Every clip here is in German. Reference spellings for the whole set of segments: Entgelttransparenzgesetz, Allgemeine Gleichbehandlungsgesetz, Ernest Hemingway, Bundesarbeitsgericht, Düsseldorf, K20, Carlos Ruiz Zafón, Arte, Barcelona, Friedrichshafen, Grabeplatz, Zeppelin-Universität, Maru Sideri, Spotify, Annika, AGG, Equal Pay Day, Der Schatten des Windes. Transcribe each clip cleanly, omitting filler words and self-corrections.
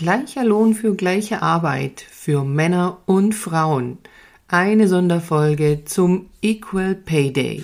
Gleicher Lohn für gleiche Arbeit für Männer und Frauen. Eine Sonderfolge zum Equal Pay Day.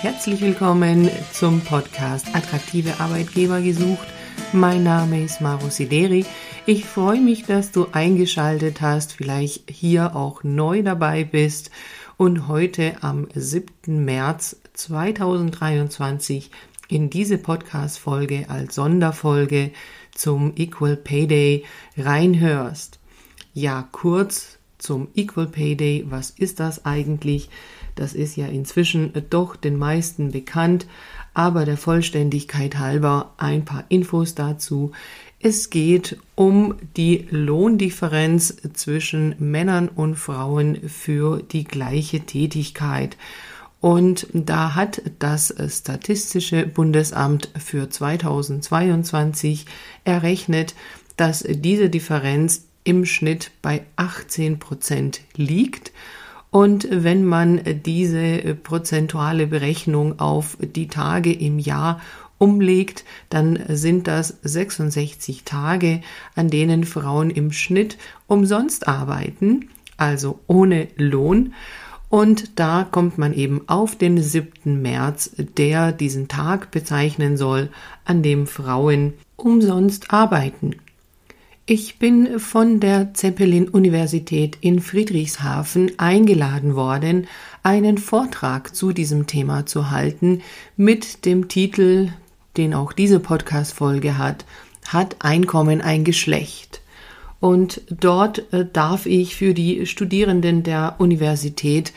Herzlich willkommen zum Podcast Attraktive Arbeitgeber gesucht. Mein Name ist Maru Sideri. Ich freue mich, dass du eingeschaltet hast, vielleicht hier auch neu dabei bist und heute am 7. März 2023 in diese Podcast-Folge als Sonderfolge zum Equal Pay Day reinhörst. Ja, kurz zum Equal Pay Day. Was ist das eigentlich? Das ist ja inzwischen doch den meisten bekannt, aber der Vollständigkeit halber ein paar Infos dazu. Es geht um die Lohndifferenz zwischen Männern und Frauen für die gleiche Tätigkeit. Und da hat das Statistische Bundesamt für 2022 errechnet, dass diese Differenz im Schnitt bei 18% liegt. Und wenn man diese prozentuale Berechnung auf die Tage im Jahr umlegt, dann sind das 66 Tage, an denen Frauen im Schnitt umsonst arbeiten, also ohne Lohn. Und da kommt man eben auf den 7. März, der diesen Tag bezeichnen soll, an dem Frauen umsonst arbeiten. Ich bin von der Zeppelin-Universität in Friedrichshafen eingeladen worden, einen Vortrag zu diesem Thema zu halten mit dem Titel, den auch diese Podcast-Folge hat, Hat Einkommen ein Geschlecht? Und dort darf ich für die Studierenden der Universität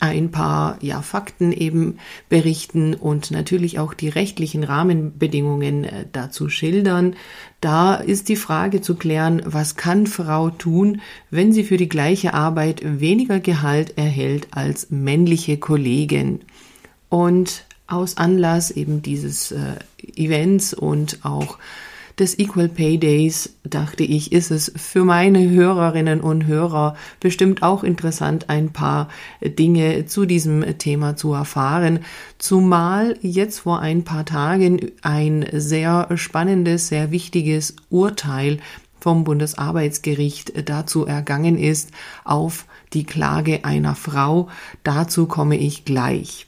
ein paar Fakten eben berichten und natürlich auch die rechtlichen Rahmenbedingungen dazu schildern. Da ist die Frage zu klären, was kann Frau tun, wenn sie für die gleiche Arbeit weniger Gehalt erhält als männliche Kollegen. Und aus Anlass eben dieses Events und auch des Equal Pay Days dachte ich, ist es für meine Hörerinnen und Hörer bestimmt auch interessant, ein paar Dinge zu diesem Thema zu erfahren. Zumal jetzt vor ein paar Tagen ein sehr spannendes, sehr wichtiges Urteil vom Bundesarbeitsgericht dazu ergangen ist, auf die Klage einer Frau. Dazu komme ich gleich.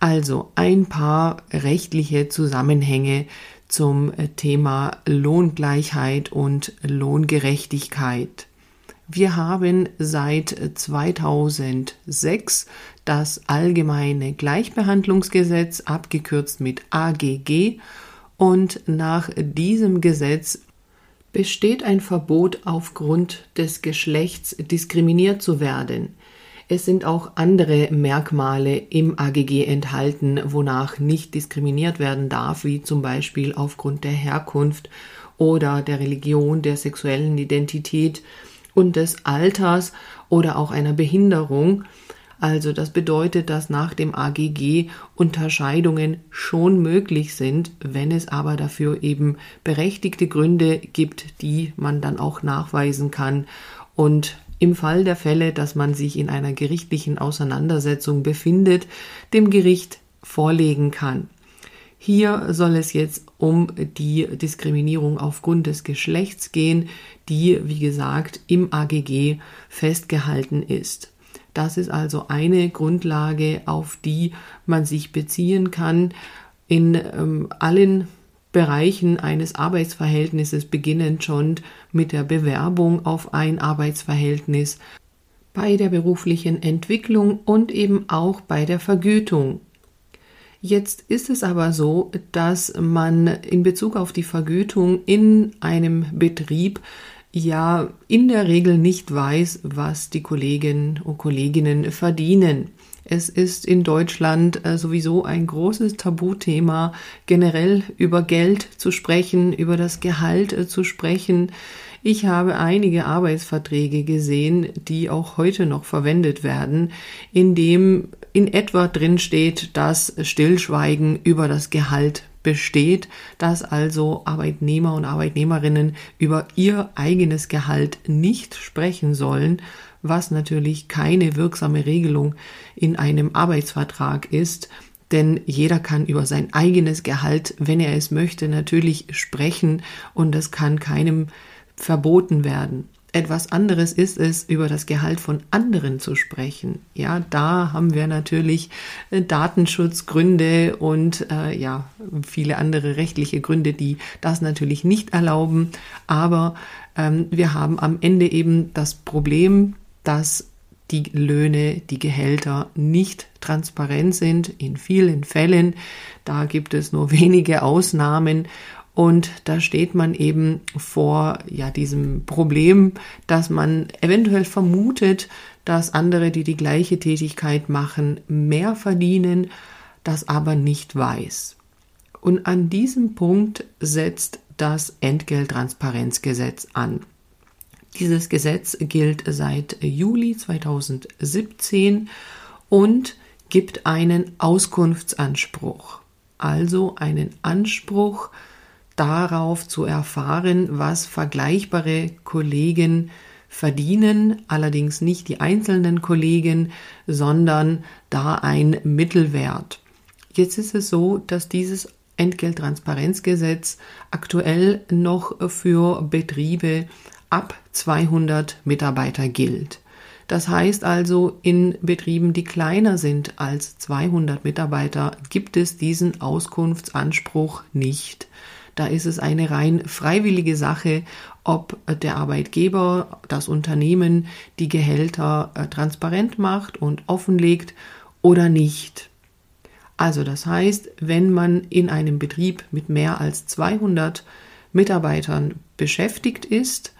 Also ein paar rechtliche Zusammenhänge zum Thema Lohngleichheit und Lohngerechtigkeit. Wir haben seit 2006 das Allgemeine Gleichbehandlungsgesetz, abgekürzt mit AGG, und nach diesem Gesetz besteht ein Verbot, aufgrund des Geschlechts diskriminiert zu werden. Es sind auch andere Merkmale im AGG enthalten, wonach nicht diskriminiert werden darf, wie zum Beispiel aufgrund der Herkunft oder der Religion, der sexuellen Identität und des Alters oder auch einer Behinderung. Also das bedeutet, dass nach dem AGG Unterscheidungen schon möglich sind, wenn es aber dafür eben berechtigte Gründe gibt, die man dann auch nachweisen kann. Und im Fall der Fälle, dass man sich in einer gerichtlichen Auseinandersetzung befindet, dem Gericht vorlegen kann. Hier soll es jetzt um die Diskriminierung aufgrund des Geschlechts gehen, die, wie gesagt, im AGG festgehalten ist. Das ist also eine Grundlage, auf die man sich beziehen kann in allen Bereichen eines Arbeitsverhältnisses, beginnend schon mit der Bewerbung auf ein Arbeitsverhältnis, bei der beruflichen Entwicklung und eben auch bei der Vergütung. Jetzt ist es aber so, dass man in Bezug auf die Vergütung in einem Betrieb ja in der Regel nicht weiß, was die Kollegen und Kolleginnen verdienen. Es ist in Deutschland sowieso ein großes Tabuthema, generell über Geld zu sprechen, über das Gehalt zu sprechen. Ich habe einige Arbeitsverträge gesehen, die auch heute noch verwendet werden, in dem in etwa drin steht, dass Stillschweigen über das Gehalt besteht, dass also Arbeitnehmer und Arbeitnehmerinnen über ihr eigenes Gehalt nicht sprechen sollen, was natürlich keine wirksame Regelung in einem Arbeitsvertrag ist, denn jeder kann über sein eigenes Gehalt, wenn er es möchte, natürlich sprechen und das kann keinem verboten werden. Etwas anderes ist es, über das Gehalt von anderen zu sprechen. Ja, da haben wir natürlich Datenschutzgründe und viele andere rechtliche Gründe, die das natürlich nicht erlauben. Aber wir haben am Ende eben das Problem, dass die Löhne, die Gehälter nicht transparent sind in vielen Fällen. Da gibt es nur wenige Ausnahmen. Und da steht man eben vor diesem Problem, dass man eventuell vermutet, dass andere, die die gleiche Tätigkeit machen, mehr verdienen, das aber nicht weiß. Und an diesem Punkt setzt das Entgelttransparenzgesetz an. Dieses Gesetz gilt seit Juli 2017 und gibt einen Auskunftsanspruch, also einen Anspruch darauf zu erfahren, was vergleichbare Kollegen verdienen, allerdings nicht die einzelnen Kollegen, sondern da ein Mittelwert. Jetzt ist es so, dass dieses Entgelttransparenzgesetz aktuell noch für Betriebe ab 200 Mitarbeiter gilt. Das heißt also, in Betrieben, die kleiner sind als 200 Mitarbeiter, gibt es diesen Auskunftsanspruch nicht. Da ist es eine rein freiwillige Sache, ob der Arbeitgeber, das Unternehmen, die Gehälter transparent macht und offenlegt oder nicht. Also das heißt, wenn man in einem Betrieb mit mehr als 200 Mitarbeitern beschäftigt ist,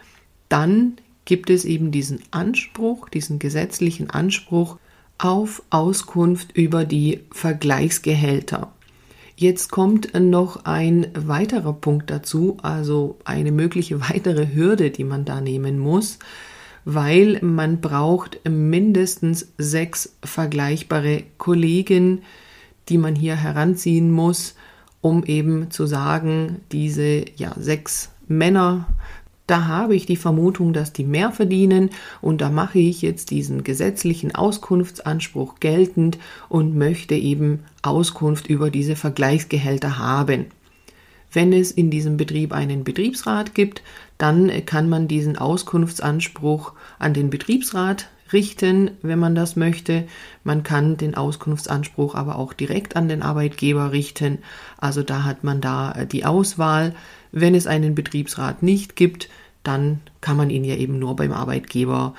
dann gibt es eben diesen Anspruch, diesen gesetzlichen Anspruch auf Auskunft über die Vergleichsgehälter. Jetzt kommt noch ein weiterer Punkt dazu, also eine mögliche weitere Hürde, die man da nehmen muss, weil man braucht mindestens 6 vergleichbare Kollegen, die man hier heranziehen muss, um eben zu sagen, diese 6 Männer, da habe ich die Vermutung, dass die mehr verdienen und da mache ich jetzt diesen gesetzlichen Auskunftsanspruch geltend und möchte eben Auskunft über diese Vergleichsgehälter haben. Wenn es in diesem Betrieb einen Betriebsrat gibt, dann kann man diesen Auskunftsanspruch an den Betriebsrat richten, wenn man das möchte. Man kann den Auskunftsanspruch aber auch direkt an den Arbeitgeber richten. Also da hat man da die Auswahl. Wenn es einen Betriebsrat nicht gibt, dann kann man ihn ja eben nur beim Arbeitgeber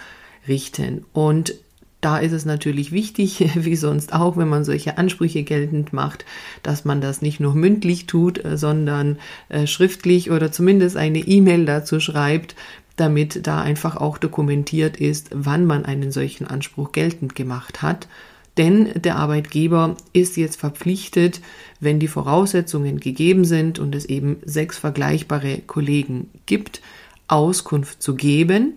richten. Und da ist es natürlich wichtig, wie sonst auch, wenn man solche Ansprüche geltend macht, dass man das nicht nur mündlich tut, sondern schriftlich oder zumindest eine E-Mail dazu schreibt, damit da einfach auch dokumentiert ist, wann man einen solchen Anspruch geltend gemacht hat. Denn der Arbeitgeber ist jetzt verpflichtet, wenn die Voraussetzungen gegeben sind und es eben 6 vergleichbare Kollegen gibt, Auskunft zu geben.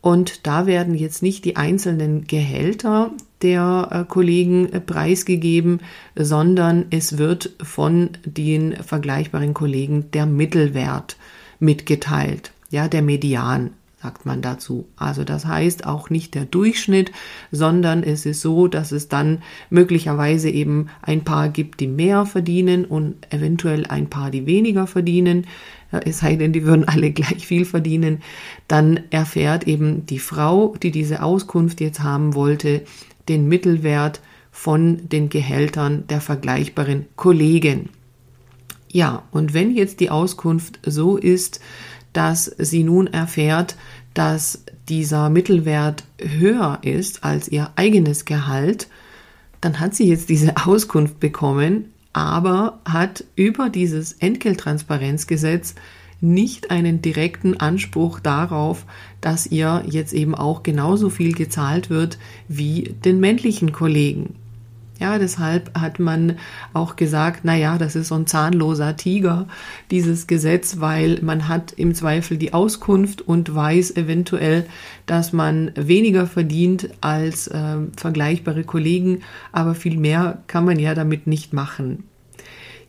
Und da werden jetzt nicht die einzelnen Gehälter der Kollegen preisgegeben, sondern es wird von den vergleichbaren Kollegen der Mittelwert mitgeteilt. Ja, der Median, sagt man dazu. Also das heißt auch nicht der Durchschnitt, sondern es ist so, dass es dann möglicherweise eben ein paar gibt, die mehr verdienen und eventuell ein paar, die weniger verdienen. Es sei denn, die würden alle gleich viel verdienen. Dann erfährt eben die Frau, die diese Auskunft jetzt haben wollte, den Mittelwert von den Gehältern der vergleichbaren Kollegen. Ja, und wenn jetzt die Auskunft so ist, dass sie nun erfährt, dass dieser Mittelwert höher ist als ihr eigenes Gehalt, dann hat sie jetzt diese Auskunft bekommen, aber hat über dieses Entgelttransparenzgesetz nicht einen direkten Anspruch darauf, dass ihr jetzt eben auch genauso viel gezahlt wird wie den männlichen Kollegen. Ja, deshalb hat man auch gesagt, das ist so ein zahnloser Tiger, dieses Gesetz, weil man hat im Zweifel die Auskunft und weiß eventuell, dass man weniger verdient als vergleichbare Kollegen, aber viel mehr kann man ja damit nicht machen.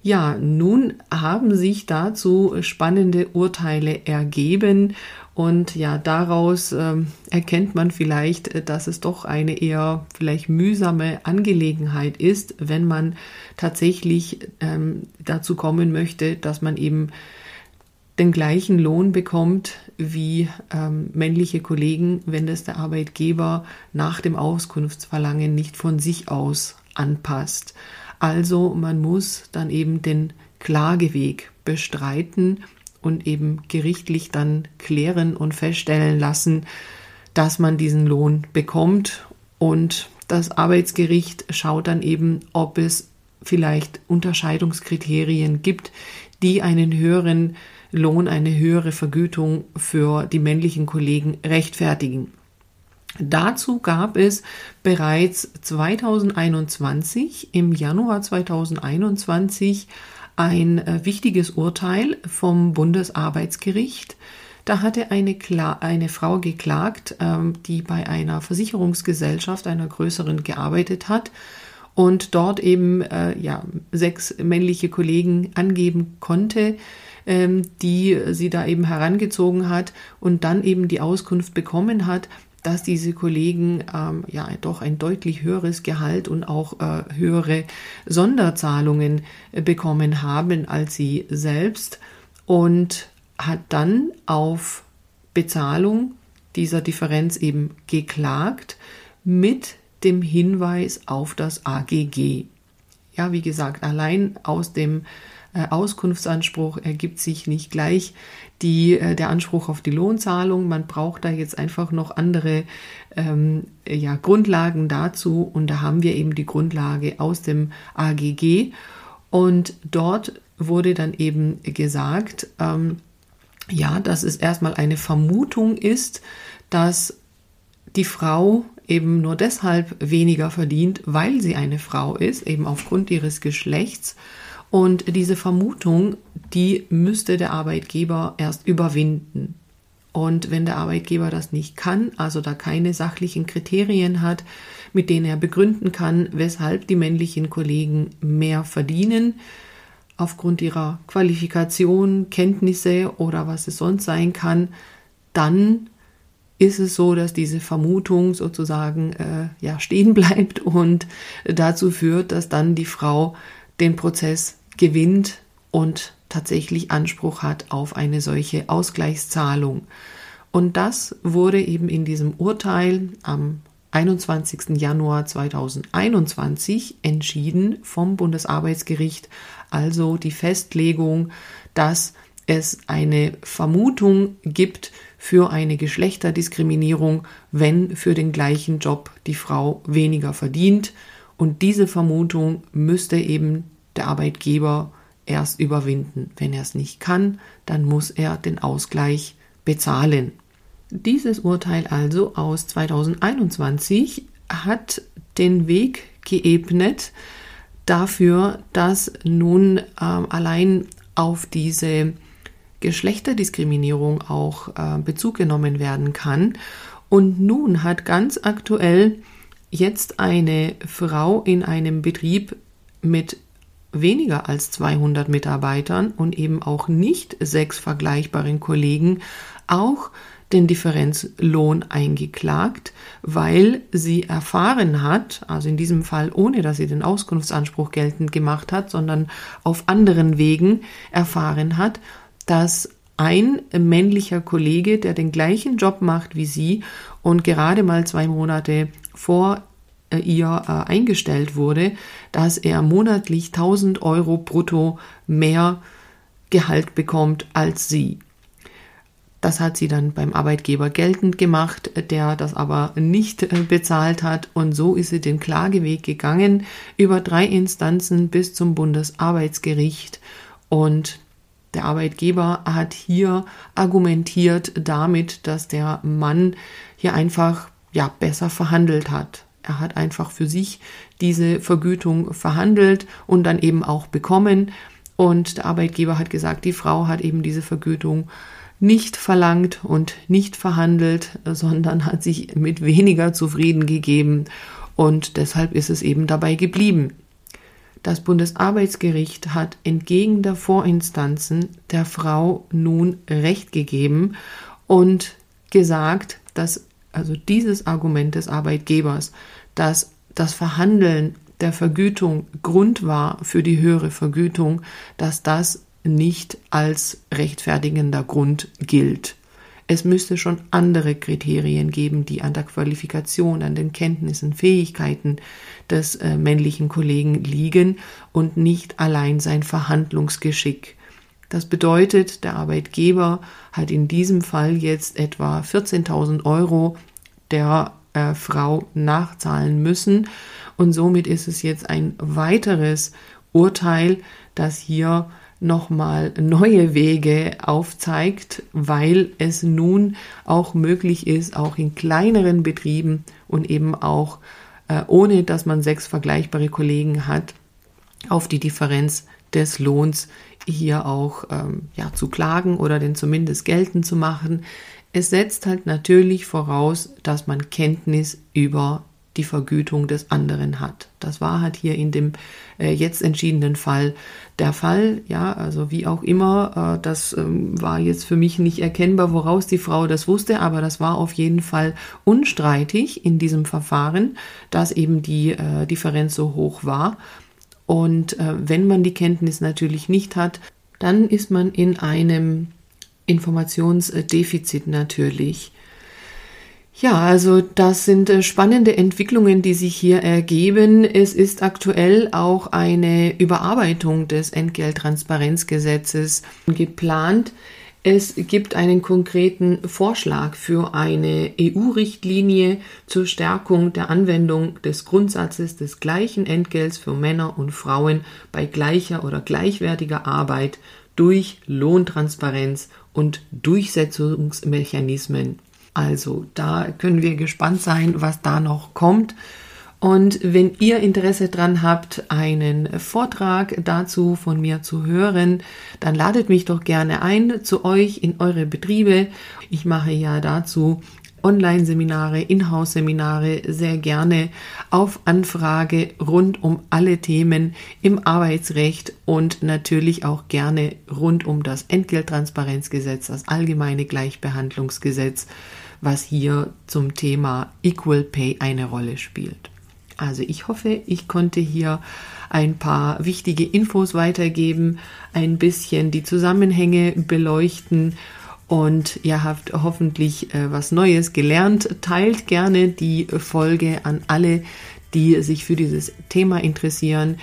Ja, nun haben sich dazu spannende Urteile ergeben und ja, daraus erkennt man vielleicht, dass es doch eine eher vielleicht mühsame Angelegenheit ist, wenn man tatsächlich dazu kommen möchte, dass man eben den gleichen Lohn bekommt wie männliche Kollegen, wenn das der Arbeitgeber nach dem Auskunftsverlangen nicht von sich aus anpasst. Also man muss dann eben den Klageweg bestreiten und eben gerichtlich dann klären und feststellen lassen, dass man diesen Lohn bekommt. Und das Arbeitsgericht schaut dann eben, ob es vielleicht Unterscheidungskriterien gibt, die einen höheren Lohn, eine höhere Vergütung für die männlichen Kollegen rechtfertigen. Dazu gab es bereits 2021, im Januar 2021, ein wichtiges Urteil vom Bundesarbeitsgericht. Da hatte eine Frau geklagt, die bei einer Versicherungsgesellschaft, einer größeren, gearbeitet hat und dort eben 6 männliche Kollegen angeben konnte, die sie da eben herangezogen hat und dann eben die Auskunft bekommen hat, dass diese Kollegen doch ein deutlich höheres Gehalt und auch höhere Sonderzahlungen bekommen haben als sie selbst, und hat dann auf Bezahlung dieser Differenz eben geklagt mit dem Hinweis auf das AGG. Ja, wie gesagt, allein aus dem Auskunftsanspruch ergibt sich nicht gleich der Anspruch auf die Lohnzahlung. Man braucht da jetzt einfach noch andere Grundlagen dazu, und da haben wir eben die Grundlage aus dem AGG, und dort wurde dann eben gesagt, dass es erstmal eine Vermutung ist, dass die Frau eben nur deshalb weniger verdient, weil sie eine Frau ist, eben aufgrund ihres Geschlechts. Und diese Vermutung, die müsste der Arbeitgeber erst überwinden. Und wenn der Arbeitgeber das nicht kann, also da keine sachlichen Kriterien hat, mit denen er begründen kann, weshalb die männlichen Kollegen mehr verdienen, aufgrund ihrer Qualifikation, Kenntnisse oder was es sonst sein kann, dann ist es so, dass diese Vermutung sozusagen stehen bleibt und dazu führt, dass dann die Frau den Prozess gewinnt und tatsächlich Anspruch hat auf eine solche Ausgleichszahlung. Und das wurde eben in diesem Urteil am 21. Januar 2021 entschieden vom Bundesarbeitsgericht. Also die Festlegung, dass es eine Vermutung gibt für eine Geschlechterdiskriminierung, wenn für den gleichen Job die Frau weniger verdient. Und diese Vermutung müsste eben der Arbeitgeber erst überwinden. Wenn er es nicht kann, dann muss er den Ausgleich bezahlen. Dieses Urteil also aus 2021 hat den Weg geebnet dafür, dass nun allein auf diese Geschlechterdiskriminierung auch Bezug genommen werden kann. Und nun hat ganz aktuell jetzt eine Frau in einem Betrieb mit weniger als 200 Mitarbeitern und eben auch nicht 6 vergleichbaren Kollegen auch den Differenzlohn eingeklagt, weil sie erfahren hat, also in diesem Fall ohne, dass sie den Auskunftsanspruch geltend gemacht hat, sondern auf anderen Wegen erfahren hat, dass ein männlicher Kollege, der den gleichen Job macht wie sie und gerade mal 2 Monate vor ihr eingestellt wurde, dass er monatlich 1.000 Euro brutto mehr Gehalt bekommt als sie. Das hat sie dann beim Arbeitgeber geltend gemacht, der das aber nicht bezahlt hat, und so ist sie den Klageweg gegangen über 3 Instanzen bis zum Bundesarbeitsgericht, und der Arbeitgeber hat hier argumentiert damit, dass der Mann hier einfach besser verhandelt hat. Er hat einfach für sich diese Vergütung verhandelt und dann eben auch bekommen. Und der Arbeitgeber hat gesagt, die Frau hat eben diese Vergütung nicht verlangt und nicht verhandelt, sondern hat sich mit weniger zufrieden gegeben. Und deshalb ist es eben dabei geblieben. Das Bundesarbeitsgericht hat entgegen der Vorinstanzen der Frau nun Recht gegeben und gesagt, dass also dieses Argument des Arbeitgebers, dass das Verhandeln der Vergütung Grund war für die höhere Vergütung, dass das nicht als rechtfertigender Grund gilt. Es müsste schon andere Kriterien geben, die an der Qualifikation, an den Kenntnissen, Fähigkeiten des männlichen Kollegen liegen und nicht allein sein Verhandlungsgeschick. Das bedeutet, der Arbeitgeber hat in diesem Fall jetzt etwa 14.000 Euro der Frau nachzahlen müssen und somit ist es jetzt ein weiteres Urteil, das hier nochmal neue Wege aufzeigt, weil es nun auch möglich ist, auch in kleineren Betrieben und eben auch ohne, dass man 6 vergleichbare Kollegen hat, auf die Differenz des Lohns hier auch zu klagen oder den zumindest geltend zu machen. Es setzt halt natürlich voraus, dass man Kenntnis über die Vergütung des anderen hat. Das war halt hier in dem jetzt entschiedenen Fall der Fall. Ja, also wie auch immer, das war jetzt für mich nicht erkennbar, woraus die Frau das wusste, aber das war auf jeden Fall unstreitig in diesem Verfahren, dass eben die Differenz so hoch war. Und wenn man die Kenntnis natürlich nicht hat, dann ist man in einem Informationsdefizit natürlich. Ja, also das sind spannende Entwicklungen, die sich hier ergeben. Es ist aktuell auch eine Überarbeitung des Entgelttransparenzgesetzes geplant. Es gibt einen konkreten Vorschlag für eine EU-Richtlinie zur Stärkung der Anwendung des Grundsatzes des gleichen Entgelts für Männer und Frauen bei gleicher oder gleichwertiger Arbeit durch Lohntransparenz und Durchsetzungsmechanismen. Also da können wir gespannt sein, was da noch kommt. Und wenn ihr Interesse dran habt, einen Vortrag dazu von mir zu hören, dann ladet mich doch gerne ein zu euch in eure Betriebe. Ich mache ja dazu Online-Seminare, Inhouse-Seminare sehr gerne auf Anfrage rund um alle Themen im Arbeitsrecht und natürlich auch gerne rund um das Entgelttransparenzgesetz, das Allgemeine Gleichbehandlungsgesetz, was hier zum Thema Equal Pay eine Rolle spielt. Also ich hoffe, ich konnte hier ein paar wichtige Infos weitergeben, ein bisschen die Zusammenhänge beleuchten. Und ihr habt hoffentlich was Neues gelernt. Teilt gerne die Folge an alle, die sich für dieses Thema interessieren.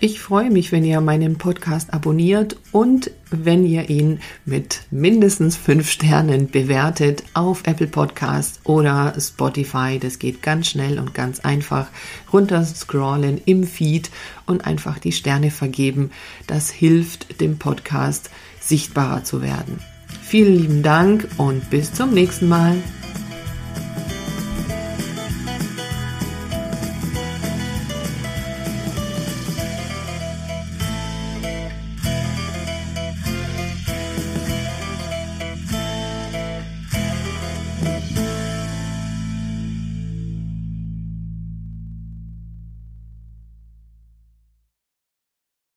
Ich freue mich, wenn ihr meinen Podcast abonniert und wenn ihr ihn mit mindestens 5 Sternen bewertet auf Apple Podcasts oder Spotify. Das geht ganz schnell und ganz einfach. Runterscrollen im Feed und einfach die Sterne vergeben. Das hilft dem Podcast, sichtbarer zu werden. Vielen lieben Dank und bis zum nächsten Mal.